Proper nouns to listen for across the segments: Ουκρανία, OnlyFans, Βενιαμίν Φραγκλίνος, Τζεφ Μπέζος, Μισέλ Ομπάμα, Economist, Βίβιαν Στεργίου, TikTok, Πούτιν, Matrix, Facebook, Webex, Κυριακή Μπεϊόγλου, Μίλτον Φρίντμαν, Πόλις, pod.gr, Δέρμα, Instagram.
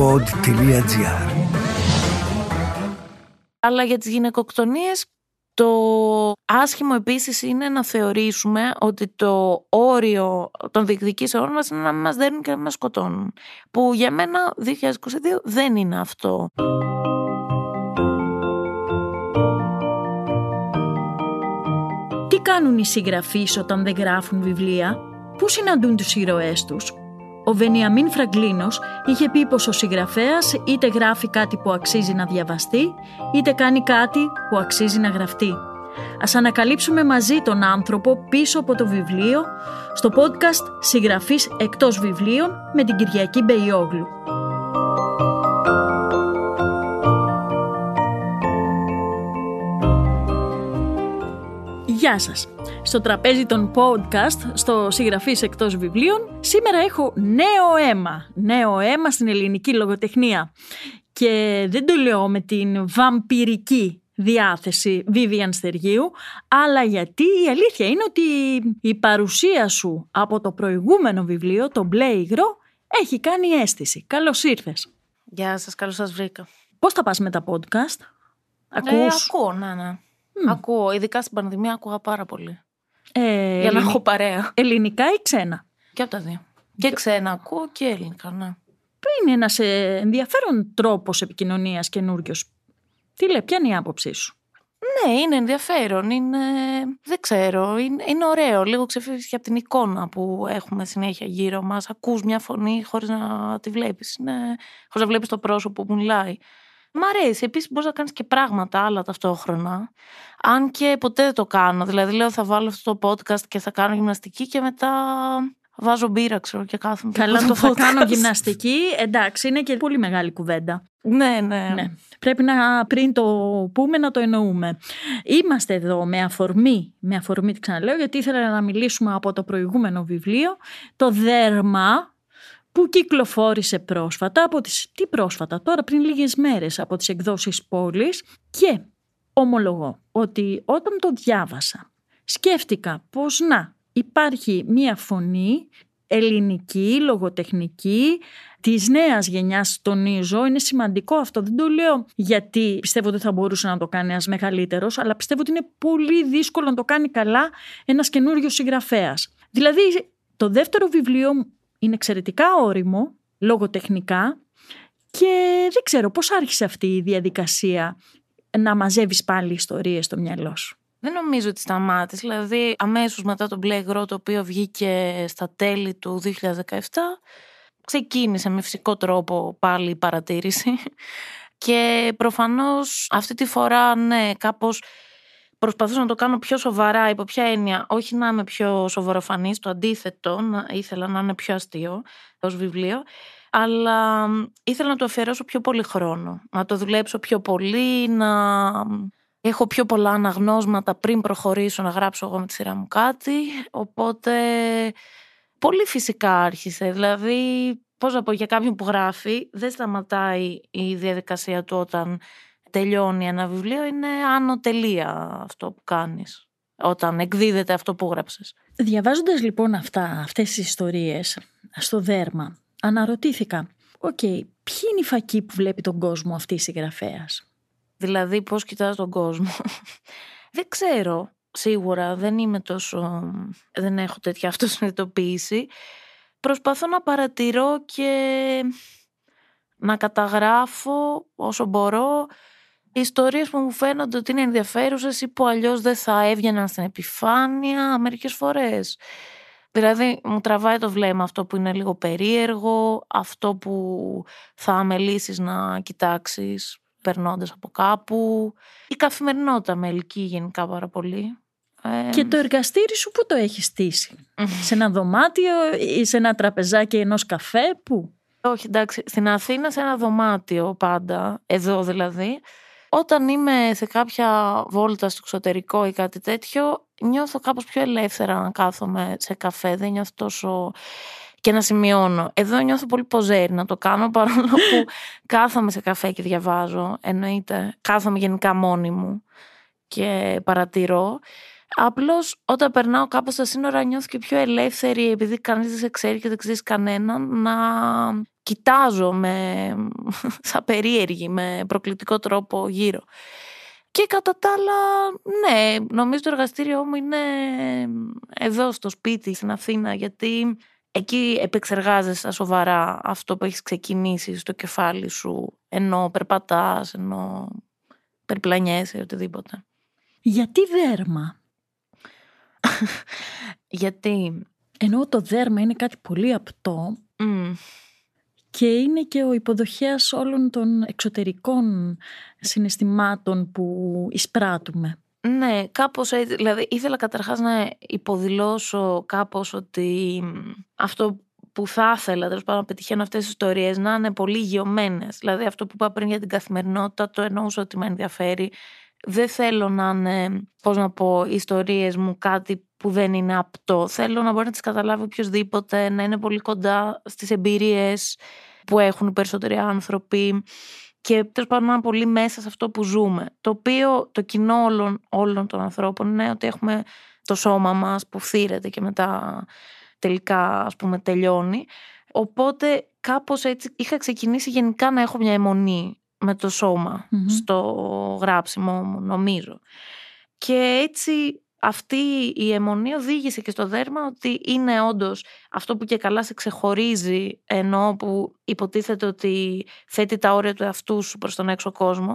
pod.gr. Αλλά για τις γυναικοκτονίες το άσχημο επίσης είναι να θεωρήσουμε ότι το όριο των διεκδικήσεών μας είναι να μην μας δέρνουν και να μην μας σκοτώνουν. Που για μένα 2022 δεν είναι αυτό. Τι κάνουν οι συγγραφείς όταν δεν γράφουν βιβλία? Πού συναντούν τους ήρωές τους? Ο Βενιαμίν Φραγκλίνος είχε πει πως ο συγγραφέας είτε γράφει κάτι που αξίζει να διαβαστεί, είτε κάνει κάτι που αξίζει να γραφτεί. Ας ανακαλύψουμε μαζί τον άνθρωπο πίσω από το βιβλίο στο podcast «Συγγραφής εκτός βιβλίων» με την Κυριακή Μπεϊόγλου. Γεια σας. Στο τραπέζι των podcast, στο συγγραφής εκτός βιβλίων, σήμερα έχω νέο αίμα στην ελληνική λογοτεχνία. Και δεν το λέω με την βαμπυρική διάθεση Βίβιαν Στεργίου, αλλά γιατί η αλήθεια είναι ότι η παρουσία σου από το προηγούμενο βιβλίο, το μπλε υγρό, έχει κάνει αίσθηση. Καλώς ήρθες. Γεια σας, καλώς σας βρήκα. Πώς θα πας με τα podcast? Ακούω, ναι. Ακούω, ειδικά στην πανδημία ακούγα πάρα πολύ. Για να έχω παρέα. Ελληνικά ή ξένα? Και από τα δύο. Και ξένα ακούω και ελληνικά, ναι. Είναι ένας ενδιαφέρον τρόπος επικοινωνίας καινούριος. Τι λέει, ποια είναι η άποψή σου? Ναι, είναι ενδιαφέρον. Είναι ωραίο. Λίγο ξεφεύγεις και από την εικόνα που έχουμε συνέχεια γύρω μας. Ακούς μια φωνή χωρίς να τη βλέπεις. Χωρίς να βλέπεις το πρόσωπο που μιλάει. Μ' αρέσει. Επίσης μπορείς να κάνεις και πράγματα άλλα ταυτόχρονα. Αν και ποτέ δεν το κάνω. Δηλαδή λέω θα βάλω αυτό το podcast και θα κάνω γυμναστική και μετά βάζω μπύρα, ξέρω, και κάθομαι. Καλά, το θα κάνω γυμναστική. Εντάξει, είναι και πολύ μεγάλη κουβέντα. Ναι. Πρέπει να πριν το πούμε να το εννοούμε. Είμαστε εδώ με αφορμή τι ξαναλέω, γιατί ήθελα να μιλήσουμε από το προηγούμενο βιβλίο, το Δέρμα, που κυκλοφόρησε πρόσφατα, τώρα πριν λίγες μέρες, από τις εκδόσεις Πόλις, και ομολογώ ότι όταν το διάβασα σκέφτηκα πως να υπάρχει μια φωνή ελληνική, λογοτεχνική, της νέας γενιάς, τονίζω. Είναι σημαντικό αυτό, δεν το λέω γιατί πιστεύω ότι θα μπορούσε να το κάνει ένας μεγαλύτερος, αλλά πιστεύω ότι είναι πολύ δύσκολο να το κάνει καλά ένας καινούριος συγγραφέας. Δηλαδή το δεύτερο βιβλίο είναι εξαιρετικά όριμο, λογοτεχνικά, και δεν ξέρω πώς άρχισε αυτή η διαδικασία να μαζεύεις πάλι ιστορίες στο μυαλό σου. Δεν νομίζω ότι σταμάτησε. Δηλαδή αμέσως μετά τον μπλε υγρό, το οποίο βγήκε στα τέλη του 2017, ξεκίνησε με φυσικό τρόπο πάλι η παρατήρηση. Και προφανώς αυτή τη φορά, ναι, κάπως προσπαθούσα να το κάνω πιο σοβαρά. Υπό ποια έννοια? Όχι να είμαι πιο σοβαροφανής, το αντίθετο, ήθελα να είναι πιο αστείο ως βιβλίο, αλλά ήθελα να το αφιερώσω πιο πολύ χρόνο, να το δουλέψω πιο πολύ, να έχω πιο πολλά αναγνώσματα πριν προχωρήσω να γράψω εγώ με τη σειρά μου κάτι. Οπότε πολύ φυσικά άρχισε. Δηλαδή, πώς να πω, για κάποιον που γράφει δεν σταματάει η διαδικασία του όταν τελειώνει ένα βιβλίο, είναι άνω τελεία αυτό που κάνεις όταν εκδίδεται αυτό που γράψες. Διαβάζοντας λοιπόν αυτές τις ιστορίες στο Δέρμα, αναρωτήθηκα, ποιοι είναι οι φακοί που βλέπει τον κόσμο αυτή η συγγραφέας? Δηλαδή πώς κοιτάς τον κόσμο? Δεν ξέρω, σίγουρα δεν έχω τέτοια αυτοσυνειδητοποίηση. Προσπαθώ να παρατηρώ και να καταγράφω όσο μπορώ ιστορίες που μου φαίνονται ότι είναι ενδιαφέρουσες ή που αλλιώς δεν θα έβγαιναν στην επιφάνεια μερικές φορές. Δηλαδή μου τραβάει το βλέμμα αυτό που είναι λίγο περίεργο, αυτό που θα αμελήσεις να κοιτάξεις περνώντας από κάπου. Η καθημερινότητα με ελκύει γενικά πάρα πολύ. Και το εργαστήρι σου που το έχεις στήσει? Σε ένα δωμάτιο ή σε ένα τραπεζάκι ενός καφέ, πού? Όχι, εντάξει, στην Αθήνα σε ένα δωμάτιο πάντα, εδώ δηλαδή. Όταν είμαι σε κάποια βόλτα στο εξωτερικό ή κάτι τέτοιο, νιώθω κάπως πιο ελεύθερα να κάθομαι σε καφέ, δεν νιώθω τόσο και να σημειώνω. Εδώ νιώθω πολύ ποζέρι να το κάνω, παρόλο που κάθομαι σε καφέ και διαβάζω, εννοείται. Κάθομαι γενικά μόνη μου και παρατηρώ. Απλώς όταν περνάω κάπως στα σύνορα νιώθω και πιο ελεύθερη, επειδή κανείς δεν σε ξέρει και δεν ξέρει κανέναν, να κοιτάζω σαν περίεργη, με προκλητικό τρόπο γύρω. Και κατά τα άλλα, ναι, νομίζω το εργαστήριό μου είναι εδώ στο σπίτι, στην Αθήνα, γιατί εκεί επεξεργάζεσαι σοβαρά αυτό που έχεις ξεκινήσει στο κεφάλι σου, ενώ περπατάς, ενώ περιπλανιέσαι, οτιδήποτε. Γιατί Δέρμα? Γιατί... Ενώ το δέρμα είναι κάτι πολύ απτό και είναι και ο υποδοχέας όλων των εξωτερικών συναισθημάτων που εισπράττουμε. Ναι, κάπως, δηλαδή ήθελα καταρχάς να υποδηλώσω κάπως ότι αυτό που θα ήθελα, τέλος πάντων, να πετυχαίνω αυτές τις ιστορίες να είναι πολύ γεωμένες. Δηλαδή αυτό που είπα πριν για την καθημερινότητα, το εννοούσα ότι με ενδιαφέρει. Δεν θέλω να είναι, πώς να πω, οι ιστορίες μου κάτι που δεν είναι απτό. Θέλω να μπορεί να τις καταλάβει οποιοσδήποτε, να είναι πολύ κοντά στις εμπειρίες που έχουν οι περισσότεροι άνθρωποι και τέλος πάντων να είναι πολύ μέσα σε αυτό που ζούμε. Το οποίο το κοινό όλων των ανθρώπων είναι ότι έχουμε το σώμα μας που φθήρεται και μετά τελικά, ας πούμε, τελειώνει. Οπότε κάπως έτσι είχα ξεκινήσει γενικά να έχω μια αιμονή με το σώμα στο γράψιμο μου, νομίζω. Και έτσι αυτή η αιμονή οδήγησε και στο δέρμα, ότι είναι όντως αυτό που και καλά σε ξεχωρίζει, ενώ που υποτίθεται ότι θέτει τα όρια του εαυτού σου προς τον έξω κόσμο,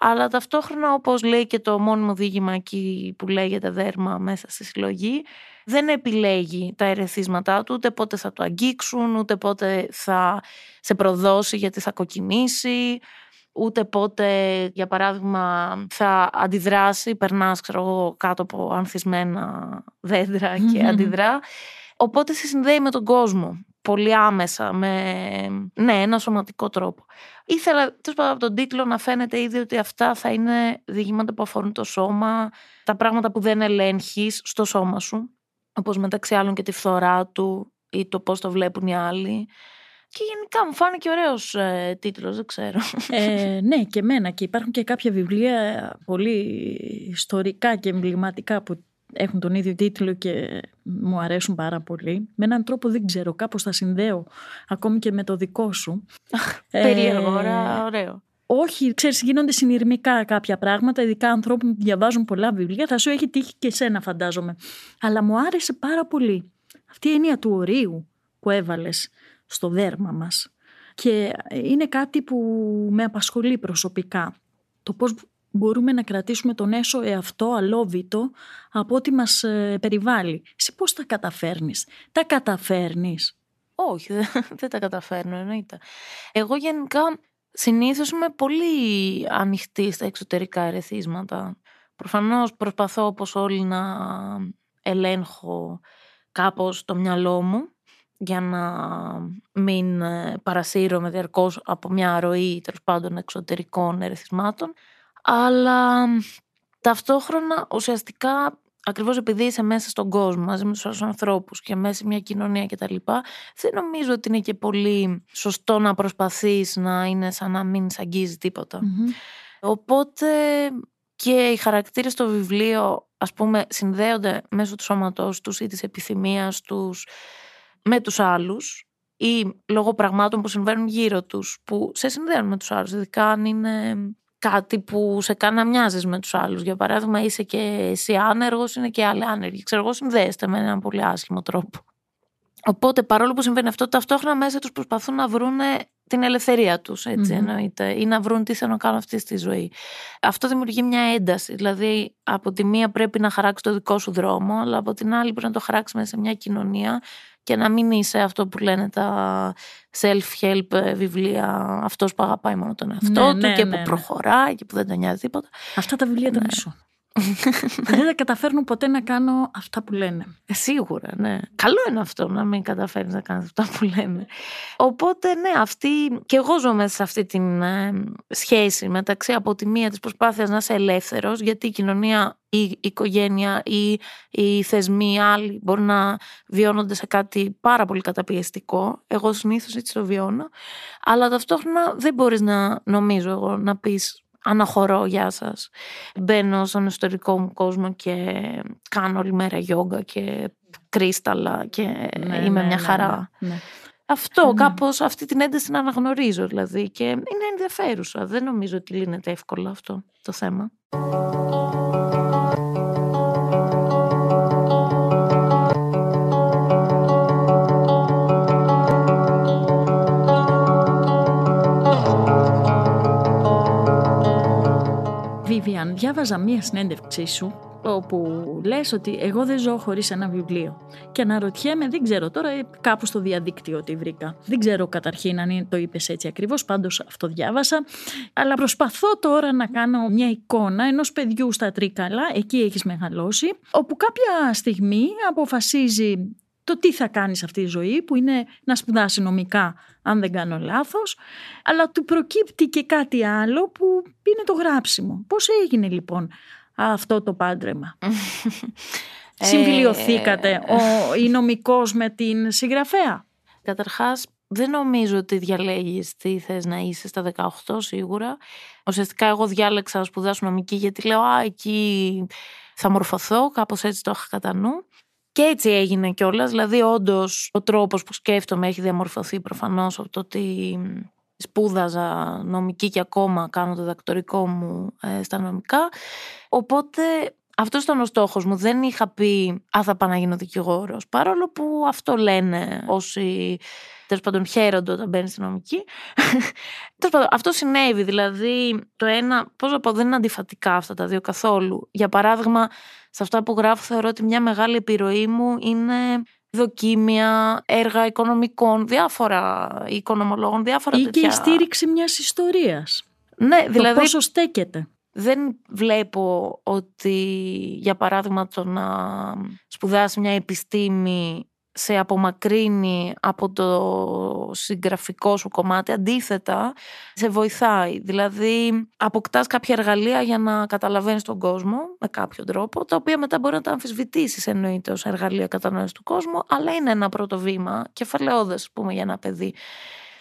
αλλά ταυτόχρονα, όπως λέει και το μόνιμο δίηγημα εκεί που λέγεται δέρμα μέσα στη συλλογή, δεν επιλέγει τα ερεθίσματά του, ούτε πότε θα το αγγίξουν, ούτε πότε θα σε προδώσει γιατί θα κοκκινήσει, ούτε πότε, για παράδειγμα, θα αντιδράσει, περνάς, ξέρω εγώ, κάτω από ανθισμένα δέντρα και αντιδρά. Οπότε σε συνδέει με τον κόσμο, πολύ άμεσα, με ένα σωματικό τρόπο. Ήθελα, τέλος πάντων, από τον τίτλο να φαίνεται ήδη ότι αυτά θα είναι διηγήματα που αφορούν το σώμα, τα πράγματα που δεν ελέγχεις στο σώμα σου, όπως μεταξύ άλλων και τη φθορά του ή το πώς το βλέπουν οι άλλοι. Και γενικά μου φάνηκε ωραίος τίτλος, δεν ξέρω. Ναι, και εμένα. Και υπάρχουν και κάποια βιβλία πολύ ιστορικά και εμβληματικά που έχουν τον ίδιο τίτλο και μου αρέσουν πάρα πολύ. Με έναν τρόπο δεν ξέρω, κάπως τα συνδέω ακόμη και με το δικό σου. Περίεργο, ωραίο. Όχι, ξέρεις, γίνονται συνειρμικά κάποια πράγματα, ειδικά ανθρώπων που διαβάζουν πολλά βιβλία. Θα σου έχει τύχει και εσένα, φαντάζομαι. Αλλά μου άρεσε πάρα πολύ αυτή η έννοια του ορίου που έβαλες στο δέρμα μας, και είναι κάτι που με απασχολεί προσωπικά, το πώς μπορούμε να κρατήσουμε τον έσω εαυτό αλόβητο από ό,τι μας περιβάλλει. Εσύ πώς τα καταφέρνεις? Τα καταφέρνεις? Όχι, δεν τα καταφέρνω, εννοείται. Εγώ γενικά συνήθως είμαι πολύ ανοιχτή στα εξωτερικά ερεθίσματα. Προφανώς προσπαθώ, όπως όλοι, να ελέγχω κάπως το μυαλό μου για να μην παρασύρωμαι διαρκώς από μια ροή, τέλος πάντων, εξωτερικών ερεθισμάτων. Αλλά ταυτόχρονα, ουσιαστικά, ακριβώς επειδή είσαι μέσα στον κόσμο, μαζί με τους άλλους ανθρώπους και μέσα σε μια κοινωνία κτλ., δεν νομίζω ότι είναι και πολύ σωστό να προσπαθείς να είναι σαν να μην σ' αγγίζει τίποτα. Οπότε και οι χαρακτήρες στο βιβλίο, ας πούμε, συνδέονται μέσω του σώματός τους ή της επιθυμίας τους με τους άλλους, ή λόγω πραγμάτων που συμβαίνουν γύρω τους, που σε συνδέουν με τους άλλους, ειδικά αν είναι κάτι που σε κάνει να μοιάζεις με τους άλλους. Για παράδειγμα, είσαι και εσύ άνεργος, είναι και άλλοι άνεργοι. Ξέρω εγώ, συνδέεστε με έναν πολύ άσχημο τρόπο. Οπότε, παρόλο που συμβαίνει αυτό, ταυτόχρονα μέσα τους προσπαθούν να βρουν την ελευθερία τους, έτσι εννοείται, ή να βρουν τι θέλω να κάνω αυτή στη ζωή. Αυτό δημιουργεί μια ένταση. Δηλαδή, από τη μία πρέπει να χαράξεις το δικό σου δρόμο, αλλά από την άλλη πρέπει να το χαράξεις μέσα σε μια κοινωνία. Και να μην είσαι αυτό που λένε τα self-help βιβλία, αυτός που αγαπάει μόνο τον εαυτό του και που προχωράει και που δεν τον νοιάζει τίποτα. Αυτά τα βιβλία τα μισώ. Δεν τα καταφέρνω ποτέ να κάνω αυτά που λένε. Σίγουρα, ναι. Καλό είναι αυτό, να μην καταφέρεις να κάνεις αυτά που λένε. Οπότε, ναι, και εγώ ζω μέσα σε αυτή τη σχέση μεταξύ, από τη μία, της προσπάθειας να είσαι ελεύθερος, γιατί η κοινωνία, η οικογένεια ή οι θεσμοί άλλοι μπορεί να βιώνονται σε κάτι πάρα πολύ καταπιεστικό. Εγώ συνήθως έτσι το βιώνω. Αλλά ταυτόχρονα δεν μπορείς να, νομίζω εγώ, να πεις αναχωρώ, γεια σας, μπαίνω στον ιστορικό μου κόσμο και κάνω όλη μέρα γιόγκα και κρίσταλα και είμαι μια χαρά. Αυτό, κάπως αυτή την ένταση την αναγνωρίζω δηλαδή και είναι ενδιαφέρουσα. Δεν νομίζω ότι λύνεται εύκολα αυτό το θέμα. Βίβιαν, διάβαζα μία συνέντευξή σου όπου λες ότι εγώ δεν ζω χωρίς ένα βιβλίο και αναρωτιέμαι, δεν ξέρω τώρα κάπου στο διαδίκτυο τι βρήκα, δεν ξέρω καταρχήν αν το είπες έτσι ακριβώς, πάντως αυτό διάβασα, αλλά προσπαθώ τώρα να κάνω μια εικόνα ενός παιδιού στα Τρίκαλα, εκεί έχεις μεγαλώσει, όπου κάποια στιγμή αποφασίζει το τι θα κάνει σε αυτή τη ζωή, που είναι να σπουδάσει νομικά, αν δεν κάνω λάθος, αλλά του προκύπτει και κάτι άλλο που είναι το γράψιμο. Πώς έγινε λοιπόν αυτό το πάντρεμα? Συμβιλιωθήκατε η νομικός με την συγγραφέα? Καταρχάς, δεν νομίζω ότι διαλέγεις τι θες να είσαι στα 18 σίγουρα. Ουσιαστικά εγώ διάλεξα να σπουδάσω νομική γιατί λέω εκεί θα μορφωθώ, κάπως έτσι το είχα κατά νου. Και έτσι έγινε κιόλας, δηλαδή όντως ο τρόπος που σκέφτομαι έχει διαμορφωθεί προφανώς από το ότι σπούδαζα νομική και ακόμα κάνω το διδακτορικό μου στα νομικά. Οπότε αυτός ήταν ο στόχος μου. Δεν είχα πει «Α, θα πάω να γίνω δικηγόρος», παρόλο που αυτό λένε όσοι τέλος πάντων χαίρονται όταν μπαίνεις στη νομική. Αυτό συνέβη, δηλαδή το ένα, πώς να πω, δεν είναι αντιφατικά αυτά τα δύο καθόλου. Για παράδειγμα, σε αυτά που γράφω θεωρώ ότι μια μεγάλη επιρροή μου είναι δοκίμια, έργα οικονομικών, διάφορα οικονομολόγων, διάφορα ή τέτοια. Ή και η στήριξη μιας ιστορίας. Ναι, δηλαδή. Το πόσο στέκεται. Δεν βλέπω ότι, για παράδειγμα, το να σπουδάσει μια επιστήμη σε απομακρύνει από το συγγραφικό σου κομμάτι, αντίθετα σε βοηθάει. Δηλαδή αποκτάς κάποια εργαλεία για να καταλαβαίνεις τον κόσμο με κάποιο τρόπο, τα οποία μετά μπορεί να τα αμφισβητήσεις εννοείται ως εργαλεία κατανόησης του κόσμου, αλλά είναι ένα πρώτο βήμα, κεφαλαιώδες πούμε για ένα παιδί.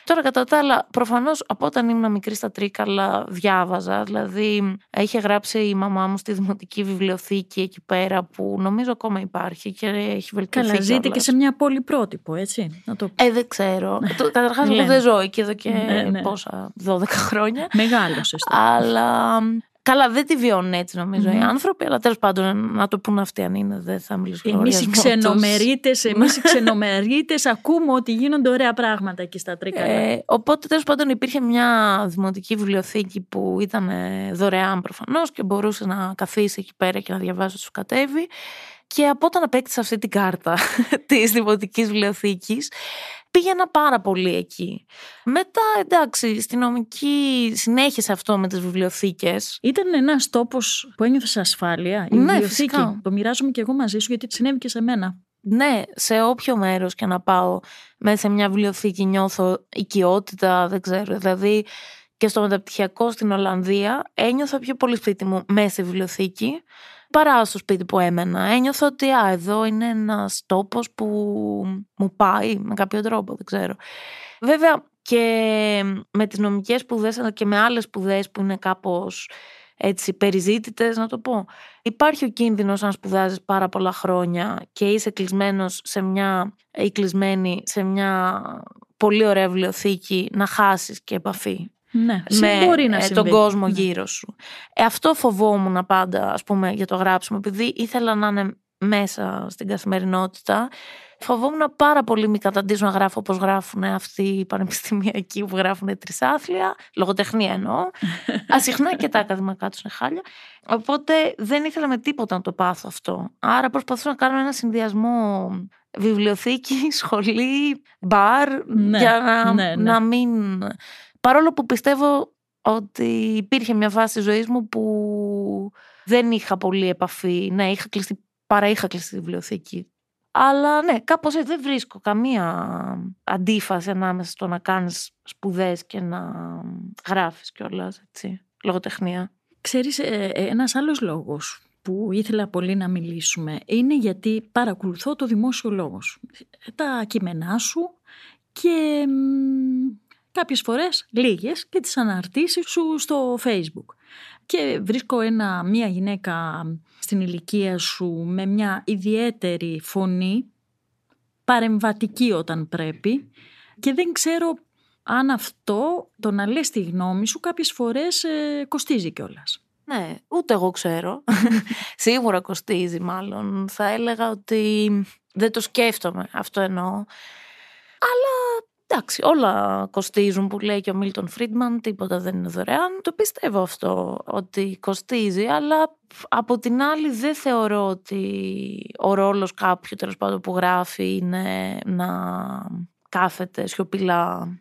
Τώρα κατά τα άλλα, προφανώς από όταν ήμουν μικρή στα Τρίκαλα διάβαζα, δηλαδή είχε γράψει η μαμά μου στη Δημοτική Βιβλιοθήκη εκεί πέρα που νομίζω ακόμα υπάρχει και έχει βελτιωθεί. Καλά, ζείτε και σε μια πόλη πρότυπο, έτσι. Να το... δεν ξέρω. Καταρχάς εγώ δεν ζω εκεί εδώ και πόσα, 12 χρόνια. Μεγάλωσες. Αλλά... Καλά, δεν τη βιώνουν έτσι νομίζω οι άνθρωποι, αλλά τέλος πάντων να το πούν αυτοί αν είναι, δεν θα μιλήσω. Εμείς οι ξενομερίτες ακούμε ότι γίνονται ωραία πράγματα εκεί στα Τρίκαλα. Οπότε τέλος πάντων υπήρχε μια δημοτική βιβλιοθήκη που ήταν δωρεάν προφανώς και μπορούσε να καθίσει εκεί πέρα και να διαβάσει σου κατέβει. Και από όταν απέκτησα αυτή την κάρτα της Δημοτικής Βιβλιοθήκης, πήγαινα πάρα πολύ εκεί. Μετά, εντάξει, στη νομική συνέχισε αυτό με τις βιβλιοθήκες. Ήταν ένας τόπος που ένιωθες ασφάλεια, η βιβλιοθήκη. Φυσικά. Το μοιράζομαι και εγώ μαζί σου, γιατί συνέβη και σε μένα. Ναι, σε όποιο μέρος και να πάω, μέσα σε μια βιβλιοθήκη νιώθω οικειότητα, δεν ξέρω, δηλαδή... Και στο μεταπτυχιακό στην Ολλανδία ένιωθα πιο πολύ σπίτι μου μέσα στη βιβλιοθήκη παρά στο σπίτι που έμενα. Ένιωθα ότι εδώ είναι ένας τόπος που μου πάει με κάποιο τρόπο, δεν ξέρω. Βέβαια και με τις νομικές σπουδές αλλά και με άλλες σπουδές που είναι κάπως έτσι περιζήτητες να το πω. Υπάρχει ο κίνδυνος αν σπουδάζεις πάρα πολλά χρόνια και είσαι κλεισμένος σε μια, ή κλεισμένη σε μια πολύ ωραία βιβλιοθήκη να χάσεις και επαφή. Ναι, με να τον κόσμο γύρω σου. Αυτό φοβόμουν πάντα, ας πούμε, για το γράψιμο, επειδή ήθελα να είναι μέσα στην καθημερινότητα. Φοβόμουν πάρα πολύ μη καταντήσω να γράφω όπως γράφουν αυτοί οι πανεπιστημιακοί που γράφουν τρισάθλια, λογοτεχνία εννοώ. Ασυχνά και τα ακαδημαϊκά τους είναι χάλια. Οπότε δεν ήθελα με τίποτα να το πάθω αυτό. Άρα προσπαθούσα να κάνω ένα συνδυασμό βιβλιοθήκη, σχολή, μπαρ, για να μην... Παρόλο που πιστεύω ότι υπήρχε μια φάση ζωής μου που δεν είχα πολύ επαφή. Ναι, είχα κλειστεί τη βιβλιοθήκη. Αλλά ναι, κάπως έτσι δεν βρίσκω καμία αντίφαση ανάμεσα στο να κάνεις σπουδές και να γράφεις κιόλας, έτσι, λογοτεχνία. Ξέρεις, ένας άλλος λόγος που ήθελα πολύ να μιλήσουμε είναι γιατί παρακολουθώ το δημόσιο λόγο σου. Τα κείμενά σου και... κάποιες φορές λίγες και τις αναρτήσεις σου στο Facebook. Και βρίσκω μία γυναίκα στην ηλικία σου με μια ιδιαίτερη φωνή, παρεμβατική όταν πρέπει, Και δεν ξέρω αν αυτό, το να λες τη γνώμη σου, κάποιες φορές κοστίζει κιόλας. Ναι, ούτε εγώ ξέρω. Σίγουρα κοστίζει μάλλον. Θα έλεγα ότι δεν το σκέφτομαι, αυτό εννοώ. Αλλά εντάξει, όλα κοστίζουν που λέει και ο Μίλτον Φρίντμαν, τίποτα δεν είναι δωρεάν. Το πιστεύω αυτό, ότι κοστίζει, αλλά από την άλλη δεν θεωρώ ότι ο ρόλος κάποιου, τέλος πάντων, που γράφει είναι να κάθεται σιωπηλά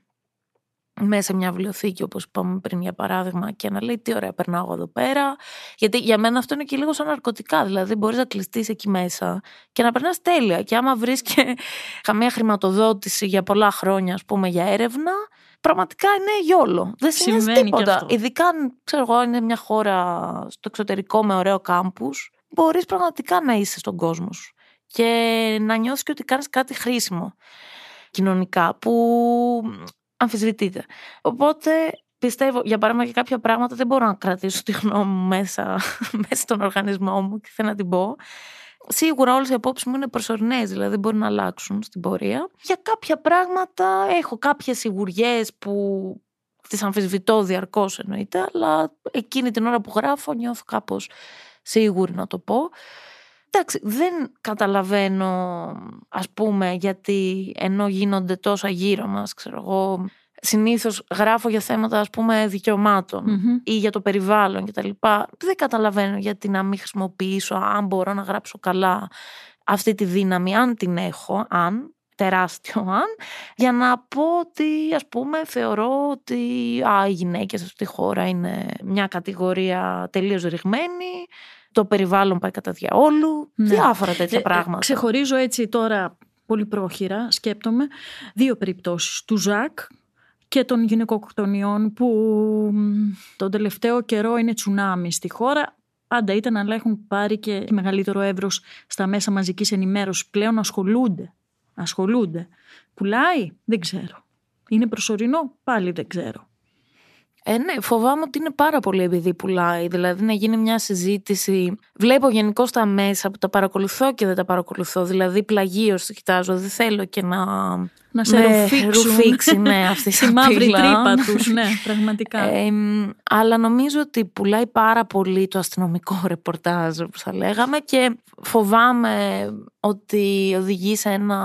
μέσα σε μια βιβλιοθήκη, όπως είπαμε πριν για παράδειγμα, και να λέει τι ωραία περνάω εδώ πέρα. Γιατί για μένα αυτό είναι και λίγο σαν ναρκωτικά. Δηλαδή μπορείς να κλειστείς εκεί μέσα και να περνάς τέλεια. Και άμα βρεις και καμία χρηματοδότηση για πολλά χρόνια, ας πούμε, για έρευνα, πραγματικά είναι γιόλο. Δεν σημαίνει τίποτα. Ειδικά αν, ξέρω εγώ, είναι μια χώρα στο εξωτερικό με ωραίο κάμπους, μπορείς πραγματικά να είσαι στον κόσμο σου και να νιώσεις και ότι κάνεις κάτι χρήσιμο κοινωνικά, που αμφισβητείται. Οπότε πιστεύω, για παράδειγμα, και κάποια πράγματα δεν μπορώ να κρατήσω τη γνώμη μου μέσα στον οργανισμό μου και θέλω να την πω. Σίγουρα όλες οι απόψεις μου είναι προσωρινές, δηλαδή μπορούν να αλλάξουν στην πορεία. Για κάποια πράγματα έχω κάποιες σιγουριές που τις αμφισβητώ διαρκώς, εννοείται, αλλά εκείνη την ώρα που γράφω νιώθω κάπως σίγουρη να το πω. Εντάξει, δεν καταλαβαίνω, ας πούμε, γιατί ενώ γίνονται τόσα γύρω μας, ξέρω εγώ, συνήθως γράφω για θέματα, ας πούμε, δικαιωμάτων ή για το περιβάλλον κτλ. Δεν καταλαβαίνω γιατί να μην χρησιμοποιήσω, αν μπορώ να γράψω καλά, αυτή τη δύναμη, αν την έχω, για να πω ότι, ας πούμε, θεωρώ ότι οι γυναίκες σε αυτή τη χώρα είναι μια κατηγορία τελείως ρηγμένη, το περιβάλλον πάει κατά διαόλου, διάφορα τέτοια πράγματα. Ξεχωρίζω έτσι τώρα, πολύ πρόχειρα σκέπτομαι, δύο περιπτώσεις. Του Ζακ και των γυναικοκτονιών που τον τελευταίο καιρό είναι τσουνάμι στη χώρα. Πάντα ήταν, αλλά έχουν πάρει και μεγαλύτερο εύρος στα μέσα μαζικής ενημέρωσης. Πλέον ασχολούνται. Πουλάει, δεν ξέρω. Είναι προσωρινό, πάλι δεν ξέρω. Ναι, φοβάμαι ότι είναι πάρα πολύ επειδή πουλάει. Δηλαδή να γίνει μια συζήτηση. Βλέπω γενικώς τα μέσα που τα παρακολουθώ και δεν τα παρακολουθώ. Δηλαδή πλαγίως κοιτάζω, δεν θέλω και να σε ρουφήξει αυτή τη μαύρη τρύπα τους. Ναι, πραγματικά. Αλλά νομίζω ότι πουλάει πάρα πολύ το αστυνομικό ρεπορτάζ, όπως θα λέγαμε, και φοβάμαι ότι οδηγεί σε ένα,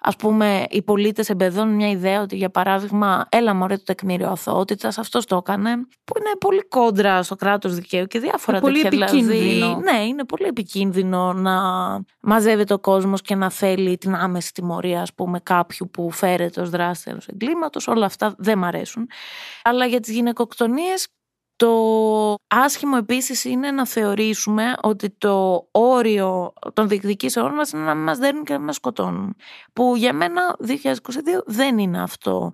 ας πούμε, οι πολίτες εμπεδώνουν μια ιδέα ότι, για παράδειγμα, έλα μωρέ το τεκμήριο αθωότητας, αυτός το έκανε, που είναι πολύ κόντρα στο κράτος δικαίου και διάφορα τέτοια. Δηλαδή, ναι, είναι πολύ επικίνδυνο να μαζεύεται ο κόσμος και να θέλει την άμεση τιμωρία, ας πούμε, κάποιου που φέρεται ως δράστη ενός εγκλήματος. Όλα αυτά δεν μ' αρέσουν. Αλλά για τις γυναικοκτονίες, το άσχημο επίσης είναι να θεωρήσουμε ότι το όριο των διεκδικήσεών μας είναι να μην μας δέρνουν και να μην μας σκοτώνουν. Που για μένα 2022 δεν είναι αυτό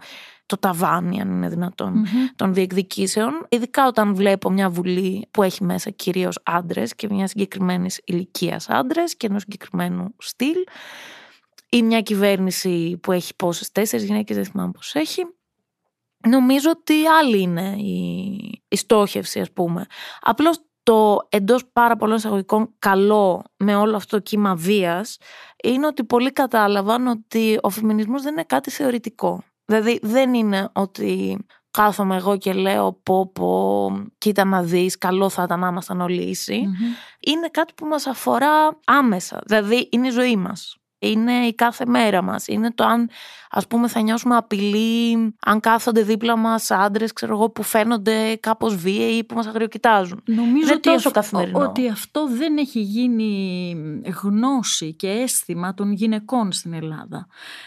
το ταβάνι, αν είναι δυνατόν, των διεκδικήσεων. Ειδικά όταν βλέπω μια βουλή που έχει μέσα κυρίως άντρες και μια συγκεκριμένη ηλικία άντρες και ενός συγκεκριμένου στυλ, ή μια κυβέρνηση που έχει πόσες, 4 γυναίκες, δεν θυμάμαι πώς έχει. Νομίζω ότι άλλη είναι η στόχευση, ας πούμε. Απλώς το εντός πάρα πολλών εισαγωγικών καλό με όλο αυτό το κύμα βίας είναι ότι πολλοί κατάλαβαν ότι ο φεμινισμός δεν είναι κάτι θεωρητικό. Δηλαδή δεν είναι ότι κάθομαι εγώ και λέω πω, κοίτα να δεις, καλό θα ήταν να ήμασταν όλοι ίσοι. Είναι κάτι που μας αφορά άμεσα, δηλαδή είναι η ζωή μας. Είναι η κάθε μέρα μας. Είναι το αν, ας πούμε, θα νιώσουμε απειλή, αν κάθονται δίπλα μας άντρες, ξέρω εγώ, που φαίνονται κάπως βίαιοι ή που μας αγριοκοιτάζουν. Νομίζω ότι αυτό δεν έχει γίνει γνώση και αίσθημα των γυναικών στην Ελλάδα.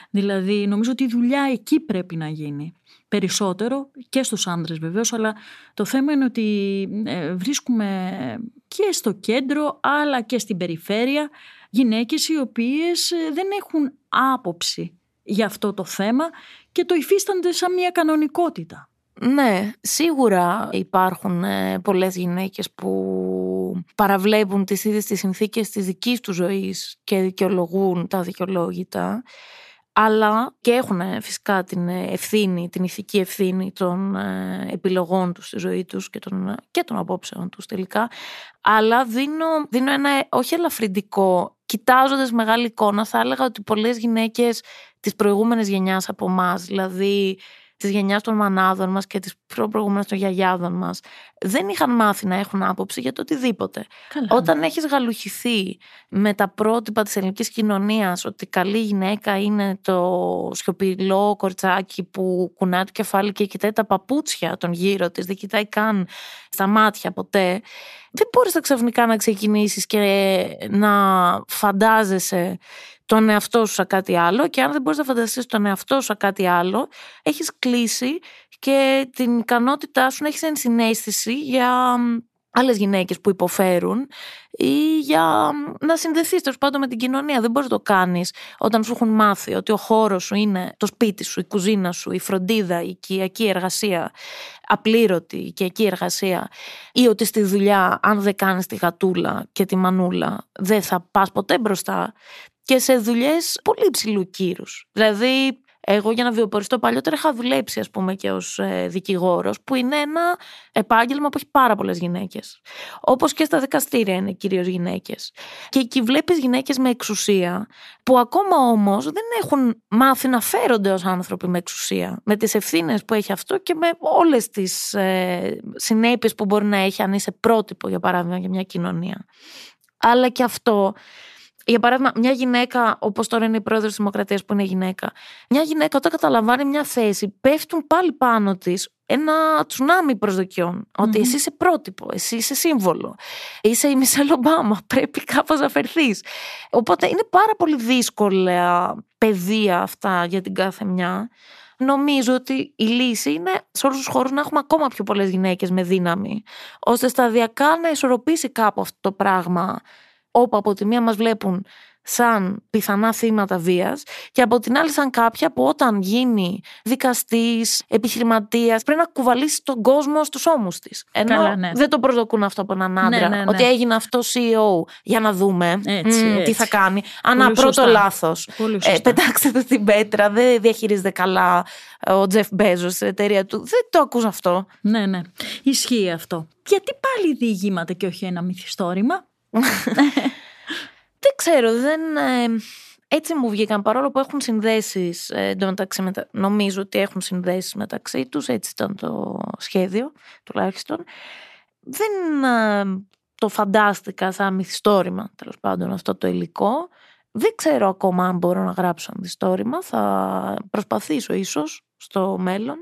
Δηλαδή, νομίζω ότι η δουλειά εκεί πρέπει να γίνει. Περισσότερο και στους άντρες βεβαίως, αλλά το θέμα είναι ότι βρίσκουμε και στο κέντρο αλλά και στην περιφέρεια γυναίκες οι οποίες δεν έχουν άποψη για αυτό το θέμα και το υφίστανται σαν μια κανονικότητα. Ναι, σίγουρα υπάρχουν πολλές γυναίκες που παραβλέπουν τις ίδιες τις συνθήκες της δικής τους ζωής και δικαιολογούν τα δικαιολόγητα, αλλά και έχουν φυσικά την ευθύνη, την ηθική ευθύνη των επιλογών τους στη ζωή τους και των απόψεων τους τελικά. Αλλά δίνω ένα όχι ελαφρυντικό κοιτάζοντας μεγάλη εικόνα, θα έλεγα ότι πολλές γυναίκες της προηγούμενης γενιάς από εμάς, δηλαδή της γενιάς των μανάδων μας και της προηγούμενης των γιαγιάδων μας, δεν είχαν μάθει να έχουν άποψη για το οτιδήποτε. Καλά. Όταν έχεις γαλουχηθεί με τα πρότυπα της ελληνικής κοινωνίας, ότι καλή γυναίκα είναι το σιωπηλό κοριτσάκι που κουνάει το κεφάλι και κοιτάει τα παπούτσια των γύρω της, δεν κοιτάει καν στα μάτια ποτέ, δεν μπορείς ξαφνικά να ξεκινήσεις και να φαντάζεσαι τον εαυτό σου σαν κάτι άλλο, και αν δεν μπορείς να φανταστείς τον εαυτό σου σαν κάτι άλλο, έχεις κλείσει και την ικανότητά σου να έχεις ενσυναίσθηση για άλλες γυναίκες που υποφέρουν ή για να συνδεθείς τέλος πάντων με την κοινωνία. Δεν μπορείς να το κάνεις όταν σου έχουν μάθει ότι ο χώρος σου είναι το σπίτι σου, η κουζίνα σου, η φροντίδα, η οικιακή εργασία, απλήρωτη οικιακή εργασία, ή ότι στη δουλειά, αν δεν κάνεις τη γατούλα και τη μανούλα, δεν θα πας ποτέ μπροστά. Και σε δουλειές πολύ υψηλού κύρους. Δηλαδή, εγώ για να βιοποριστώ παλιότερα είχα δουλέψει, ας πούμε, και ως δικηγόρος, που είναι ένα επάγγελμα που έχει πάρα πολλές γυναίκες. Όπως και στα δικαστήρια είναι κυρίως γυναίκες. Και εκεί βλέπεις γυναίκες με εξουσία, που ακόμα όμως δεν έχουν μάθει να φέρονται ως άνθρωποι με εξουσία, με τις ευθύνες που έχει αυτό και με όλες τις συνέπειες που μπορεί να έχει αν είσαι πρότυπο, για παράδειγμα, για μια κοινωνία. Αλλά και αυτό. Για παράδειγμα, μια γυναίκα, όπως τώρα είναι η πρόεδρος της Δημοκρατίας που είναι γυναίκα, μια γυναίκα όταν καταλαμβάνει μια θέση, πέφτουν πάλι πάνω της ένα τσουνάμι προσδοκιών. Mm-hmm. Ότι εσύ είσαι πρότυπο, εσύ είσαι σύμβολο, είσαι η Μισέλ Ομπάμα, πρέπει κάπως να φερθείς. Οπότε είναι πάρα πολύ δύσκολα πεδία αυτά για την κάθε μια. Νομίζω ότι η λύση είναι σε όλους τους χώρους να έχουμε ακόμα πιο πολλές γυναίκες με δύναμη, ώστε σταδιακά να ισορροπήσει κάπου αυτό το πράγμα, όπου από τη μία μας βλέπουν σαν πιθανά θύματα βίας και από την άλλη σαν κάποια που όταν γίνει δικαστής, επιχειρηματίας, πρέπει να κουβαλήσει τον κόσμο στους ώμους της. Ενώ καλά, ναι, δεν το προσδοκούν αυτό από έναν άντρα. Ναι. Ότι έγινε αυτό CEO, για να δούμε έτσι. Τι θα κάνει. Ανά πρώτο λάθος. Πετάξτε το στην πέτρα, δεν διαχειρίζεται καλά ο Τζεφ Μπέζος στην εταιρεία του. Δεν το ακούς αυτό. Ναι, ναι. Ισχύει αυτό. Γιατί πάλι διηγήματα και όχι ένα μυθιστόρημα? Δεν ξέρω, έτσι μου βγήκαν, παρόλο που έχουν συνδέσεις νομίζω ότι έχουν συνδέσεις μεταξύ τους, έτσι ήταν το σχέδιο τουλάχιστον. Δεν το φαντάστηκα σαν μυθιστόρημα, τέλος πάντων, αυτό το υλικό. Δεν ξέρω ακόμα αν μπορώ να γράψω μυθιστόρημα, θα προσπαθήσω ίσως στο μέλλον,